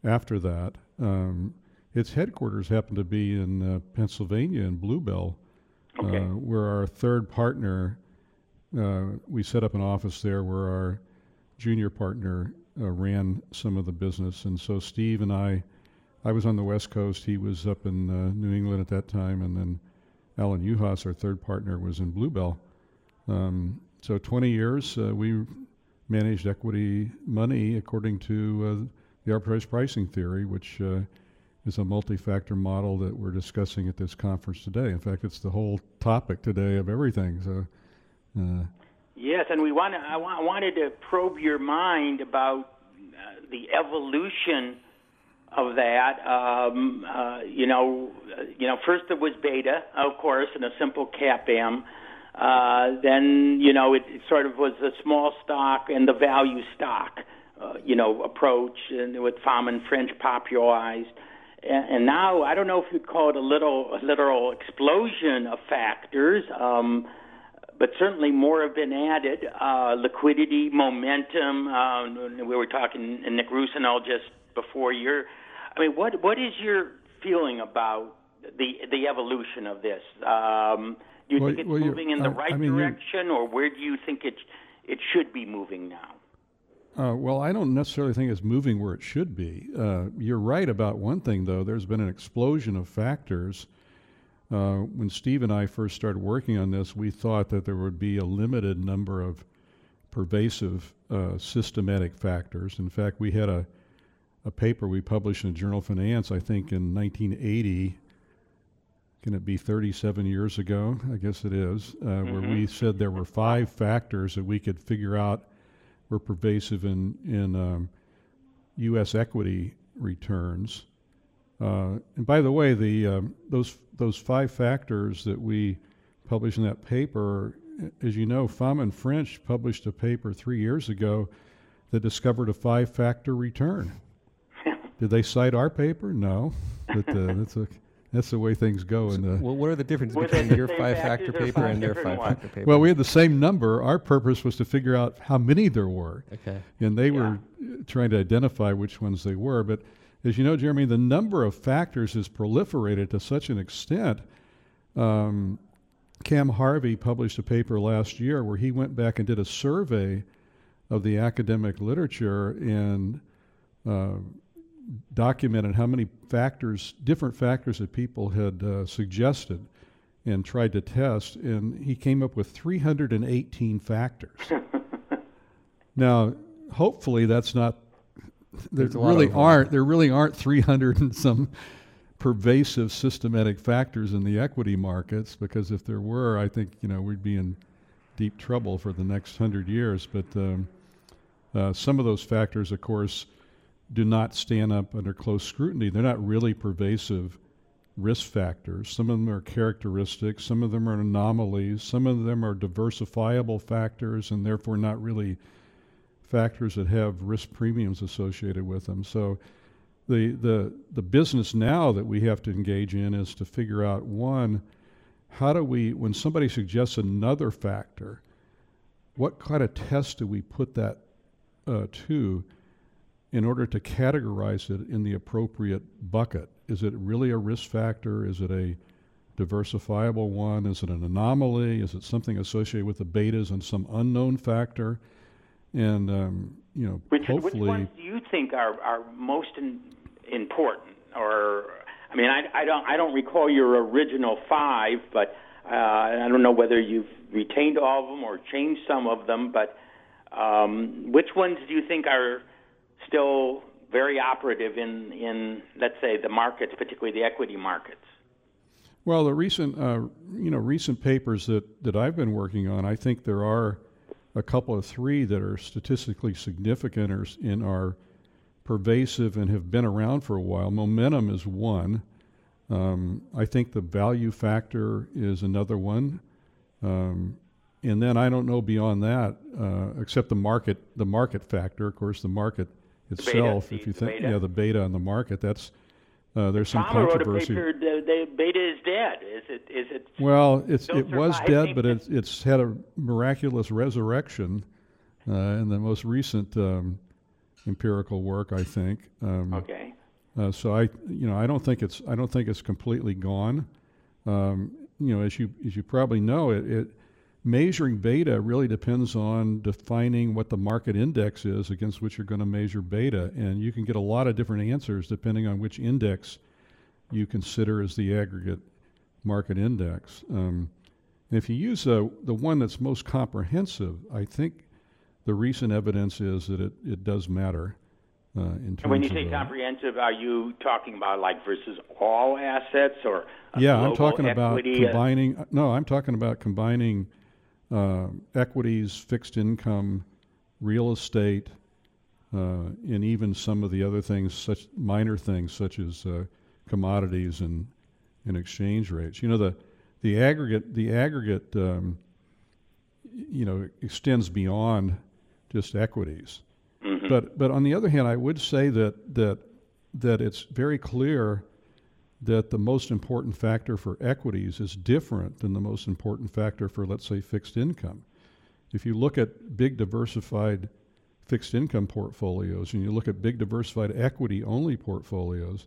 after that. Um, its headquarters happened to be in uh, Pennsylvania, in Blue Bell, okay. uh, where our third partner, uh, we set up an office there where our junior partner uh, ran some of the business. And so Steve and I, I was on the West Coast. He was up in uh, New England at that time, and then Alan Uhas, our third partner, was in Blue Bell. Um, so twenty years, uh, we managed equity money according to uh, the arbitrage pricing theory, which uh, is a multi-factor model that we're discussing at this conference today. In fact, it's the whole topic today of everything. So, uh, yes, and we want to. I w- wanted to probe your mind about uh, the evolution of that, um, uh, you know, you know, first it was beta, of course, and a simple C A P M. Uh, then, you know, it, it sort of was the small stock and the value stock, uh, you know, approach, and with Fama and French popularized. And, and now, I don't know if you'd call it a little a literal explosion of factors, um, but certainly more have been added. Uh, liquidity, momentum. Uh, we were talking, and Nick Rusinoff just. Before your, I mean, what what is your feeling about the the evolution of this? Um, do you well, think it's well, moving in the uh, right I mean, direction, or where do you think it it should be moving now? Uh, well, I don't necessarily think it's moving where it should be. Uh, you're right about one thing, though. There's been an explosion of factors. Uh, when Steve and I first started working on this, we thought that there would be a limited number of pervasive uh, systematic factors. In fact, we had a a paper we published in Journal Finance, I think in nineteen eighty, can it be thirty-seven years ago? I guess it is, uh, mm-hmm. where we said there were five factors that we could figure out were pervasive in, in um, U S equity returns. Uh, and by the way, the um, those those five factors that we published in that paper, as you know, Fama and French published a paper three years ago that discovered a five-factor return. Did they cite our paper? No, but uh, that's a that's the way things go. So in the well, what are the differences between your five-factor paper five and their five-factor paper? Well, we had the same number. Our purpose was to figure out how many there were. Okay. And they yeah. were trying to identify which ones they were. But as you know, Jeremy, the number of factors has proliferated to such an extent. Um, Cam Harvey published a paper last year where he went back and did a survey of the academic literature and uh, documented how many factors, different factors that people had uh, suggested and tried to test, and he came up with three hundred eighteen factors. Now, hopefully that's not, there really aren't, there really aren't three hundred and some pervasive systematic factors in the equity markets, because if there were, I think, you know, we'd be in deep trouble for the next hundred years. But um, uh, some of those factors, of course, do not stand up under close scrutiny. They're not really pervasive risk factors. Some of them are characteristics, some of them are anomalies, some of them are diversifiable factors and therefore not really factors that have risk premiums associated with them. So the the the business now that we have to engage in is to figure out, one, how do we, when somebody suggests another factor, what kind of test do we put that uh, to in order to categorize it in the appropriate bucket? Is it really a risk factor? Is it a diversifiable one? Is it an anomaly? Is it something associated with the betas and some unknown factor? And, um, you know, which, hopefully... Which ones do you think are, are most in, important? Or, I mean, I, I, don't, I don't recall your original five, but uh, I don't know whether you've retained all of them or changed some of them, but um, which ones do you think are still very operative in, in, let's say, the markets, particularly the equity markets? Well, the recent, uh, you know, recent papers that, that I've been working on, I think there are a couple of three that are statistically significant or in are pervasive and have been around for a while. Momentum is one. Um, I think the value factor is another one. Um, and then I don't know beyond that, uh, except the market, the market factor. Of course, the market itself, beta, if you think, yeah, the beta on the market, that's, uh, there's some Palmer controversy. Wrote a paper, the, the beta is dead. Is it, is it? Well, it's, it was dead, but it's, it's had a miraculous resurrection, uh, in the most recent, um, empirical work, I think. Um, okay. Uh, so I, you know, I don't think it's, I don't think it's completely gone. Um, you know, as you, as you probably know, it, it, measuring beta really depends on defining what the market index is against which you're going to measure beta. And you can get a lot of different answers depending on which index you consider as the aggregate market index. Um, and if you use uh, the one that's most comprehensive, I think the recent evidence is that it, it does matter. Uh, in terms and when you of say comprehensive, are you talking about like versus all assets or yeah, I'm talking about combining. Uh, no, I'm talking about combining Uh, equities, fixed income, real estate, uh, and even some of the other things, such minor things such as uh, commodities and and exchange rates. You know, the the aggregate the aggregate um, you know extends beyond just equities. Mm-hmm. But but on the other hand, I would say that that that it's very clear that the most important factor for equities is different than the most important factor for, let's say, fixed income. If you look at big diversified fixed income portfolios and you look at big diversified equity-only portfolios,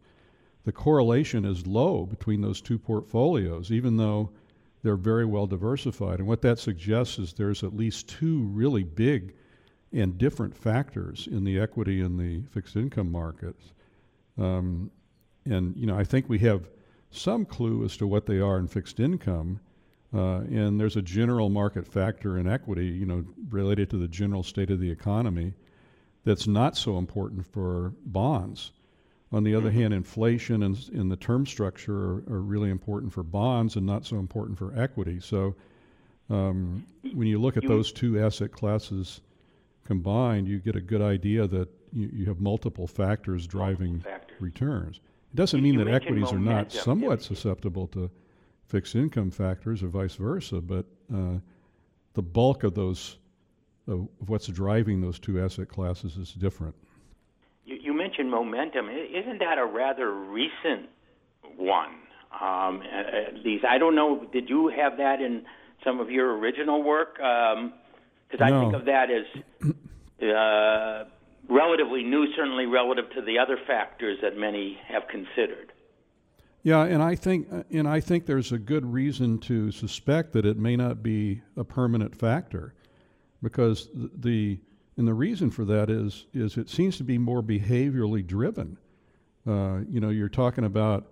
the correlation is low between those two portfolios, even though they're very well diversified. And what that suggests is there's at least two really big and different factors in the equity and the fixed income markets. Um, And, you know, I think we have some clue as to what they are in fixed income. Uh, and there's a general market factor in equity, you know, related to the general state of the economy that's not so important for bonds. On the other hand, inflation and, and the term structure are, are really important for bonds and not so important for equity. So um, when you look at those two asset classes combined, you get a good idea that you, you have multiple factors driving multiple factors. returns. It doesn't mean that equities are not somewhat susceptible to fixed income factors or vice versa, but uh, the bulk of those, of what's driving those two asset classes is different. You, you mentioned momentum. Isn't that a rather recent one? Um, at least, I don't know, did you have that in some of your original work? Because um, I no. think of that as... Uh, relatively new, certainly relative to the other factors that many have considered. Yeah, and I think and I think there's a good reason to suspect that it may not be a permanent factor, because the and the reason for that is is it seems to be more behaviorally driven. Uh, you know, you're talking about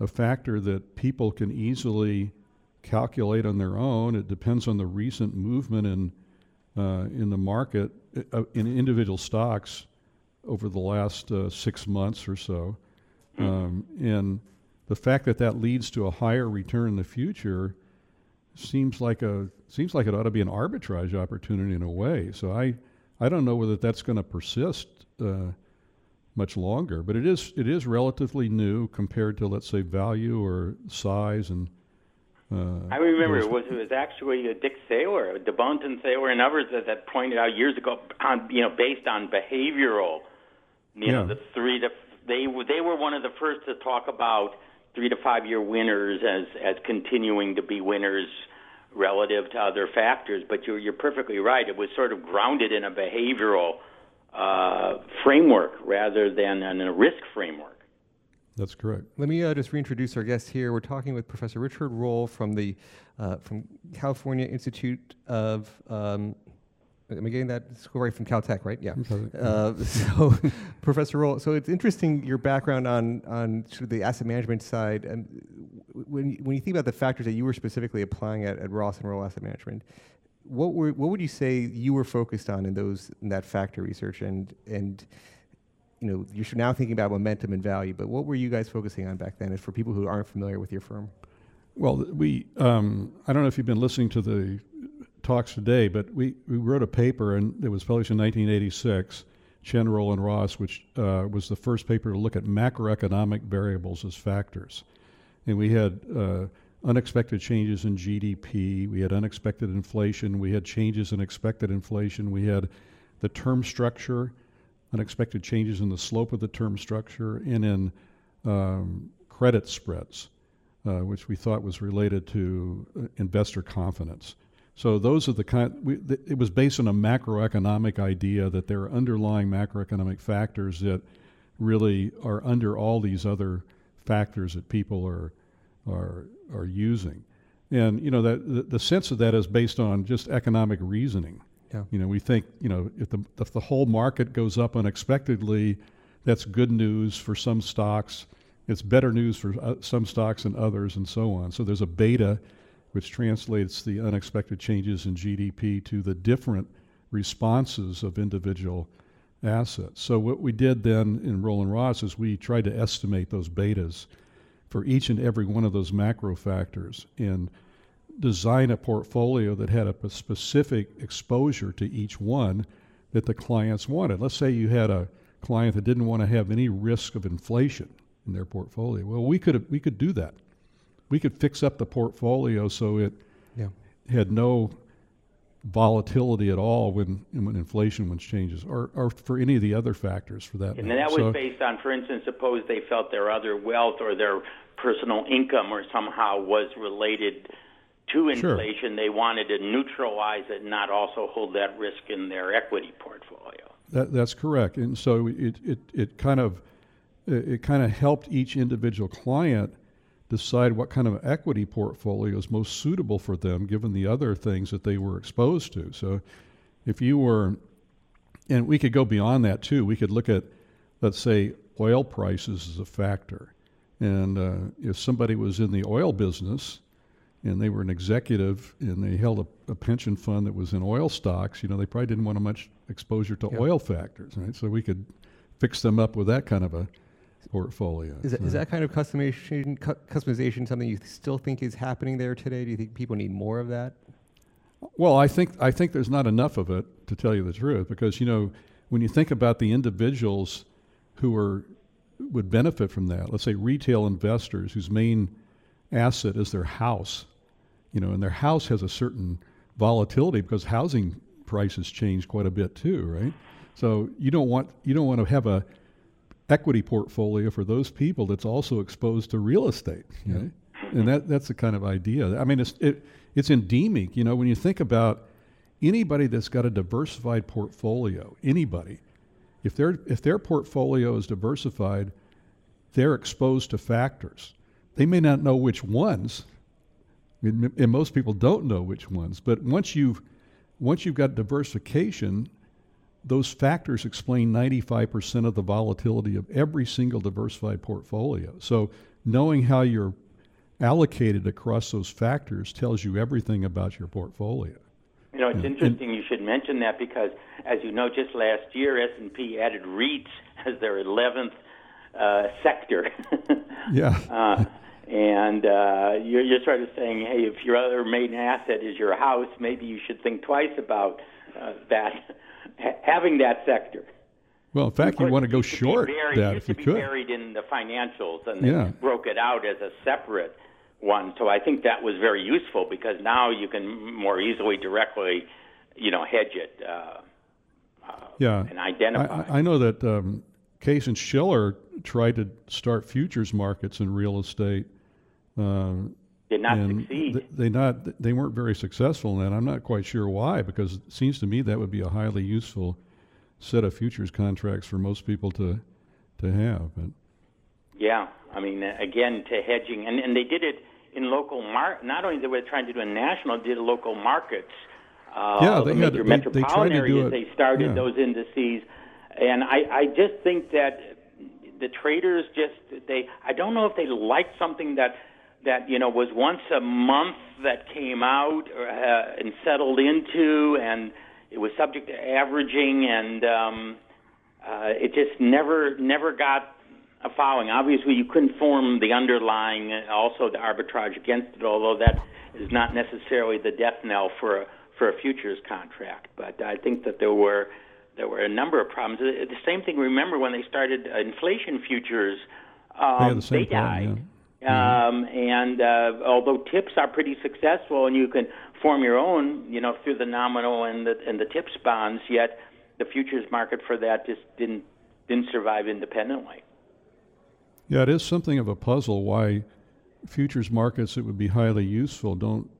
a factor that people can easily calculate on their own. It depends on the recent movement in uh, in the market uh, in individual stocks over the last uh, six months or so, um, and the fact that that leads to a higher return in the future seems like a seems like it ought to be an arbitrage opportunity in a way. So I I don't know whether that's going to persist uh, much longer, but it is it is relatively new compared to, let's say, value or size and. Uh, I remember it was it was actually a Dick Saylor, DeBont and Saylor, and others that, that pointed out years ago on you know based on behavioral, you yeah. know the three to they they were one of the first to talk about three to five year winners as as continuing to be winners relative to other factors. But you're you're perfectly right. It was sort of grounded in a behavioral uh, framework rather than in a risk framework. That's correct. Let me uh, just reintroduce our guest here. We're talking with Professor Richard Roll from the uh, from California Institute of. Um, am I getting that school right? From Caltech, right? Yeah. Uh, so, Professor Roll. So it's interesting your background on on sort of the asset management side, and when when you think about the factors that you were specifically applying at, at Ross and Roll Asset Management, what were what would you say you were focused on in those in that factor research and and. You know, you're now thinking about momentum and value, but what were you guys focusing on back then? And for people who aren't familiar with your firm, well, we um, I don't know if you've been listening to the talks today, but we, we wrote a paper, and it was published in nineteen eighty-six, Chen, Roland, Ross, which uh, was the first paper to look at macroeconomic variables as factors, and we had uh, unexpected changes in G D P, we had unexpected inflation, we had changes in expected inflation, we had the term structure. Unexpected changes in the slope of the term structure and in um, credit spreads, uh, which we thought was related to uh, investor confidence. So those are the kind. We, th- it was based on a macroeconomic idea that there are underlying macroeconomic factors that really are under all these other factors that people are are are using, and you know that the, the sense of that is based on just economic reasoning. You know, we think, you know, if the if the whole market goes up unexpectedly, that's good news for some stocks. It's better news for uh, some stocks than others, and so on. So there's a beta, which translates the unexpected changes in G D P to the different responses of individual assets. So what we did then in Roland Ross is we tried to estimate those betas for each and every one of those macro factors and design a portfolio that had a p- specific exposure to each one that the clients wanted. Let's say you had a client that didn't want to have any risk of inflation in their portfolio. Well, we could we could do that. We could fix up the portfolio so it yeah. had no volatility at all when when inflation was changes or, or for any of the other factors for that. And matter. That was so, based on, for instance, suppose they felt their other wealth or their personal income or somehow was related to inflation, sure. They wanted to neutralize it and not also hold that risk in their equity portfolio. That, that's correct. And so it, it, it kind of it kind of helped each individual client decide what kind of equity portfolio is most suitable for them given the other things that they were exposed to. So if you were, and we could go beyond that too, we could look at, let's say, oil prices as a factor. And uh, if somebody was in the oil business, and they were an executive, and they held a, a pension fund that was in oil stocks, you know, they probably didn't want much exposure to yeah. oil factors, right? So we could fix them up with that kind of a portfolio. Is that, so. is that kind of customization, cu- customization something you th- still think is happening there today? Do you think people need more of that? Well, I think I think there's not enough of it, to tell you the truth, because, you know, when you think about the individuals who are would benefit from that, let's say retail investors whose main asset is their house, you know, and their house has a certain volatility because housing prices change quite a bit too, right? So you don't want you don't want to have a equity portfolio for those people that's also exposed to real estate, yeah. right? And that that's the kind of idea. I mean, it's it, it's endemic, you know, when you think about anybody that's got a diversified portfolio, anybody, If their if their portfolio is diversified, they're exposed to factors. They may not know which ones, and most people don't know which ones. But once you've once you've got diversification, those factors explain ninety-five percent of the volatility of every single diversified portfolio. So knowing how you're allocated across those factors tells you everything about your portfolio. You know, it's yeah. interesting and, you should mention that because, as you know, just last year, S and P added REITs as their eleventh uh, sector. yeah. Uh, and uh, you're, you're sort of saying, hey, if your other main asset is your house, maybe you should think twice about uh, that. Having that sector. Well, in fact, you want to go short that if you could. It used to be buried in the financials, and they broke it out as a separate one. So I think that was very useful because now you can more easily directly, you know, hedge it uh, uh, yeah. and identify. I, I know that um, Case and Schiller tried to start futures markets in real estate. Um, Did not and succeed. Th they not. They weren't very successful in that. I'm not quite sure why, because it seems to me that would be a highly useful set of futures contracts for most people to to have. But yeah, I mean, again, to hedging, and and they did it in local market. Not only they were trying to do it national, did local markets. Uh, yeah, they, the major had, metropolitan they, they tried areas, to do it. They started yeah. those indices, and I I just think that the traders just they I don't know if they liked something that. that, you know, was once a month that came out uh, and settled into, and it was subject to averaging, and um, uh, it just never never got a following. Obviously, you couldn't form the underlying, also the arbitrage against it, although that is not necessarily the death knell for a, for a futures contract. But I think that there were, there were a number of problems. The same thing, remember, when they started inflation futures, um, the they died. Problem, yeah. Um, and uh, although TIPS are pretty successful, and you can form your own, you know, through the nominal and the and the TIPS bonds, yet the futures market for that just didn't didn't survive independently. Yeah, it is something of a puzzle why futures markets that would be highly useful don't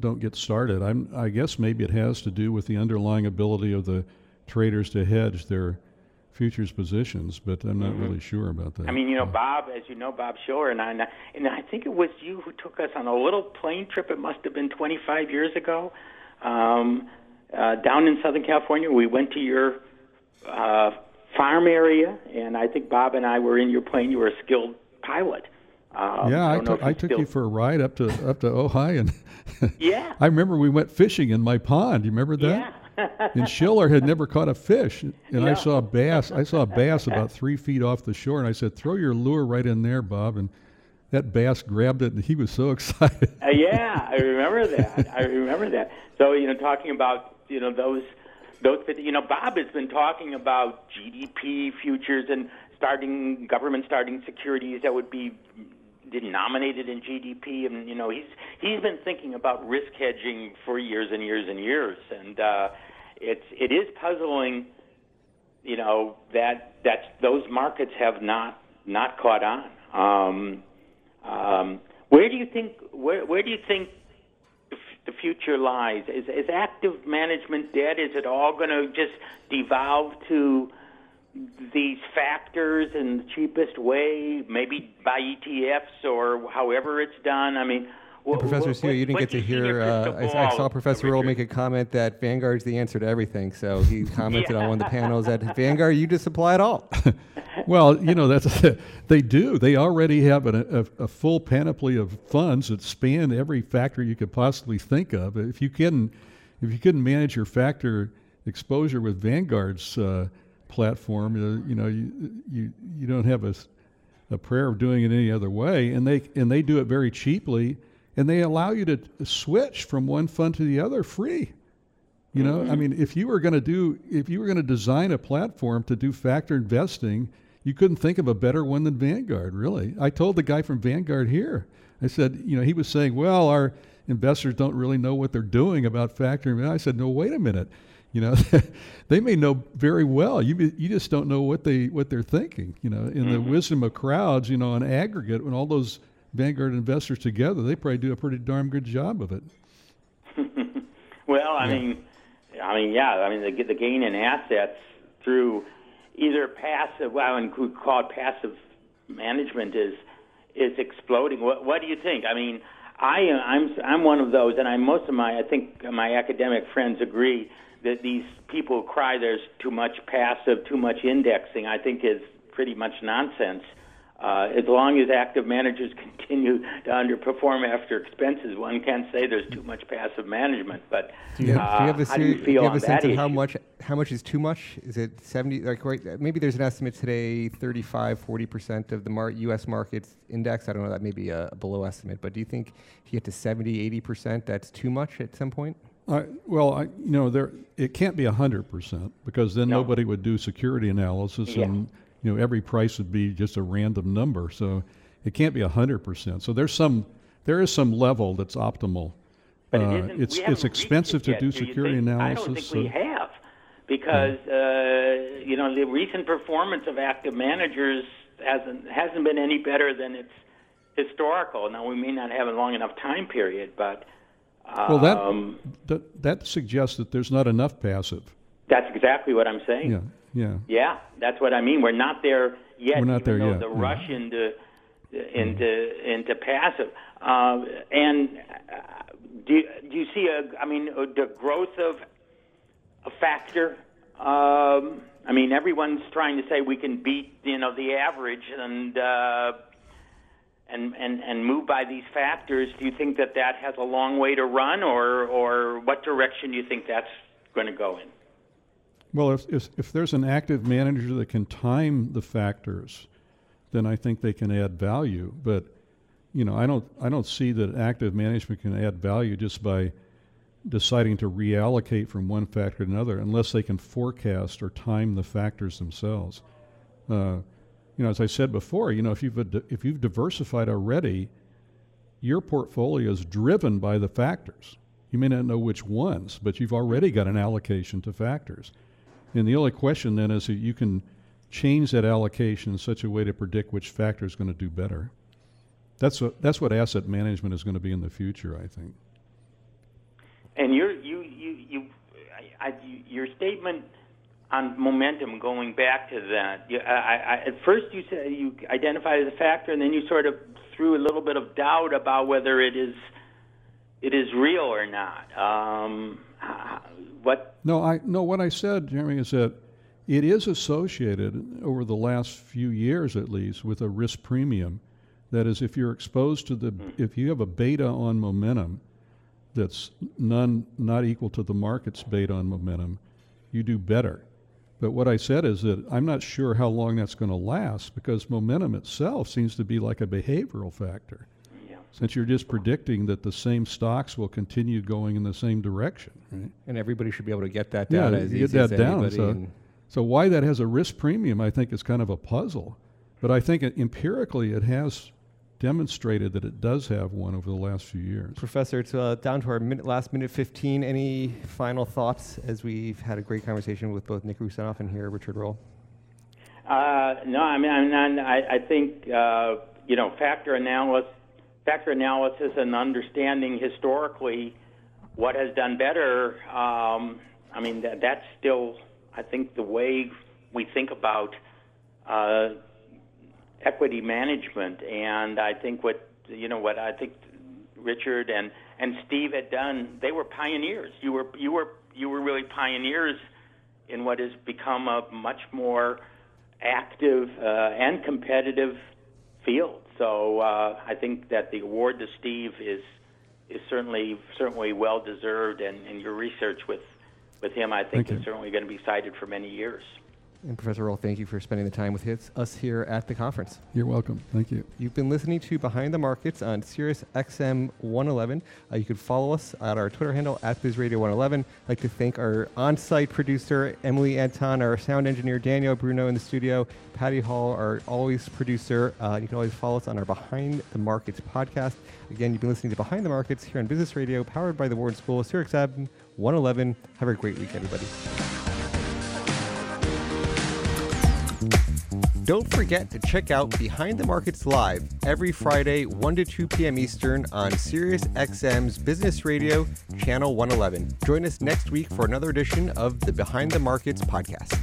don't get started. I'm, I guess maybe it has to do with the underlying ability of the traders to hedge their futures positions, but I'm not mm-hmm. really sure about that. I mean, you know, Bob, as you know, Bob Shore and I, and I think it was you who took us on a little plane trip, it must have been twenty-five years ago, um, uh, down in Southern California. We went to your uh, farm area, and I think Bob and I were in your plane. You were a skilled pilot. Um, yeah, I, I, took, I took you for a ride up to up to Ojai, and yeah, I remember we went fishing in my pond. You remember that? Yeah. And Schiller had never caught a fish, and yeah. I saw a bass. I saw a bass about three feet off the shore, and I said, "Throw your lure right in there, Bob." And that bass grabbed it, and he was so excited. uh, yeah, I remember that. I remember that. So you know, talking about you know those those you know, Bob has been talking about G D P futures and starting government starting securities that would be denominated in G D P, and you know he's he's been thinking about risk hedging for years and years and years, and uh, it's it is puzzling, you know, that that those markets have not not caught on. Um, um, where do you think where where do you think the, f the future lies? Is is active management dead? Is it all going to just devolve to these factors in the cheapest way, maybe by E T Fs or however it's done? I mean, well, Professor well, Steele, you didn't get to hear, uh, I, I saw Professor Roll make a comment that Vanguard's the answer to everything, so he commented yeah. on one of the panels that, Vanguard, you just supply it all. Well, you know, that's they do. They already have a, a, a full panoply of funds that span every factor you could possibly think of. If you can, if you couldn't manage your factor exposure with Vanguard's uh, platform, uh, you know, you you you don't have a, a prayer of doing it any other way, and they and they do it very cheaply, and they allow you to switch from one fund to the other free. You know, mm-hmm. I mean, if you were going to do if you were going to design a platform to do factor investing, you couldn't think of a better one than Vanguard, really. I told the guy from Vanguard here, I said, you know, he was saying, well, our investors don't really know what they're doing about factoring. I said, no, wait a minute. You know, they may know very well. You you just don't know what they what they're thinking. You know, in mm-hmm. the wisdom of crowds, you know, in aggregate, when all those Vanguard investors together, they probably do a pretty darn good job of it. well, I yeah. mean, I mean, yeah, I mean, the the gain in assets through either passive, well, and we call it passive management, is is exploding. What, what do you think? I mean, I I'm I'm one of those, and I most of my I think my academic friends agree that these people cry there's too much passive, too much indexing. I think is pretty much nonsense. Uh, as long as active managers continue to underperform after expenses, one can't say there's too much passive management. But do you have, uh, do you have a, seri- do you feel do you have a sense of how much, how much is too much? Is it seventy? Like right, maybe there's an estimate today, thirty-five, forty percent of the mar- U S markets index. I don't know, that may be a below estimate. But do you think if you get to seventy, eighty percent, that's too much at some point? I, well, I, you know, there it can't be one hundred percent because then no. nobody would do security analysis yeah. and... You know, every price would be just a random number, so it can't be one hundred percent. So there's some, there is some level that's optimal. But uh, it isn't, it's it's expensive to do security analysis. I don't think we have, because uh, you know the recent performance of active managers hasn't hasn't been any better than its historical. Now we may not have a long enough time period, but um, well, that, that that suggests that there's not enough passive. That's exactly what I'm saying. Yeah. Yeah. Yeah, that's what I mean. We're not there yet. We're not even there yet. The yeah. rush into into mm. into passive. Uh, and do do you see a? I mean, the growth of a factor. Um, I mean, everyone's trying to say we can beat you know the average and uh, and and and move by these factors. Do you think that that has a long way to run, or or what direction do you think that's going to go in? Well, if, if if there's an active manager that can time the factors, then I think they can add value. But you know, I don't I don't see that active management can add value just by deciding to reallocate from one factor to another, unless they can forecast or time the factors themselves. Uh, you know, as I said before, you know, if you've ad- if you've diversified already, your portfolio is driven by the factors. You may not know which ones, but you've already got an allocation to factors. And the only question then is that you can change that allocation in such a way to predict which factor is going to do better. That's what that's what asset management is going to be in the future, I think. And your you you you I, your statement on momentum going back to that. You, I, I, at first you said you identified as a factor, and then you sort of threw a little bit of doubt about whether it is it is real or not. Um, What? No, I no. What I said, Jeremy, is that it is associated over the last few years, at least, with a risk premium. That is, if you're exposed to the, if you have a beta on momentum that's none not equal to the market's beta on momentum, you do better. But what I said is that I'm not sure how long that's going to last because momentum itself seems to be like a behavioral factor. Since you're just predicting that the same stocks will continue going in the same direction, right? And everybody should be able to get that down. Yeah, as get easy that as down. So, so why that has a risk premium, I think, is kind of a puzzle. But I think it, empirically, it has demonstrated that it does have one over the last few years. Professor, it's uh, down to our minute, last minute fifteen. Any final thoughts? As we've had a great conversation with both Nick Rusinoff and here Richard Roll. Uh, no, I mean, I, mean, I, I think uh, you know, factor analysis. Factor analysis and understanding historically what has done better, um, I mean, that, that's still, I think, the way we think about uh, equity management. And I think what, you know, what I think Richard and, and Steve had done, they were pioneers. You were, you were, you were really pioneers in what has become a much more active uh, and competitive field. So uh, I think that the award to Steve is is certainly certainly well deserved, and, and your research with, with him I think is certainly going to be cited for many years. And Professor Roll, thank you for spending the time with his, us here at the conference. You're welcome. Thank you. You've been listening to Behind the Markets on Sirius X M one eleven. Uh, you can follow us at our Twitter handle, at Biz Radio one eleven. I'd like to thank our on-site producer, Emily Anton, our sound engineer, Daniel Bruno in the studio, Patty Hall, our always producer. Uh, you can always follow us on our Behind the Markets podcast. Again, you've been listening to Behind the Markets here on Business Radio, powered by the Wharton School, Sirius X M one eleven. Have a great week, everybody. Don't forget to check out Behind the Markets Live every Friday, one to two p.m. Eastern on Sirius X M's Business Radio, Channel one eleven. Join us next week for another edition of the Behind the Markets podcast.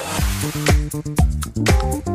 We'll be right back.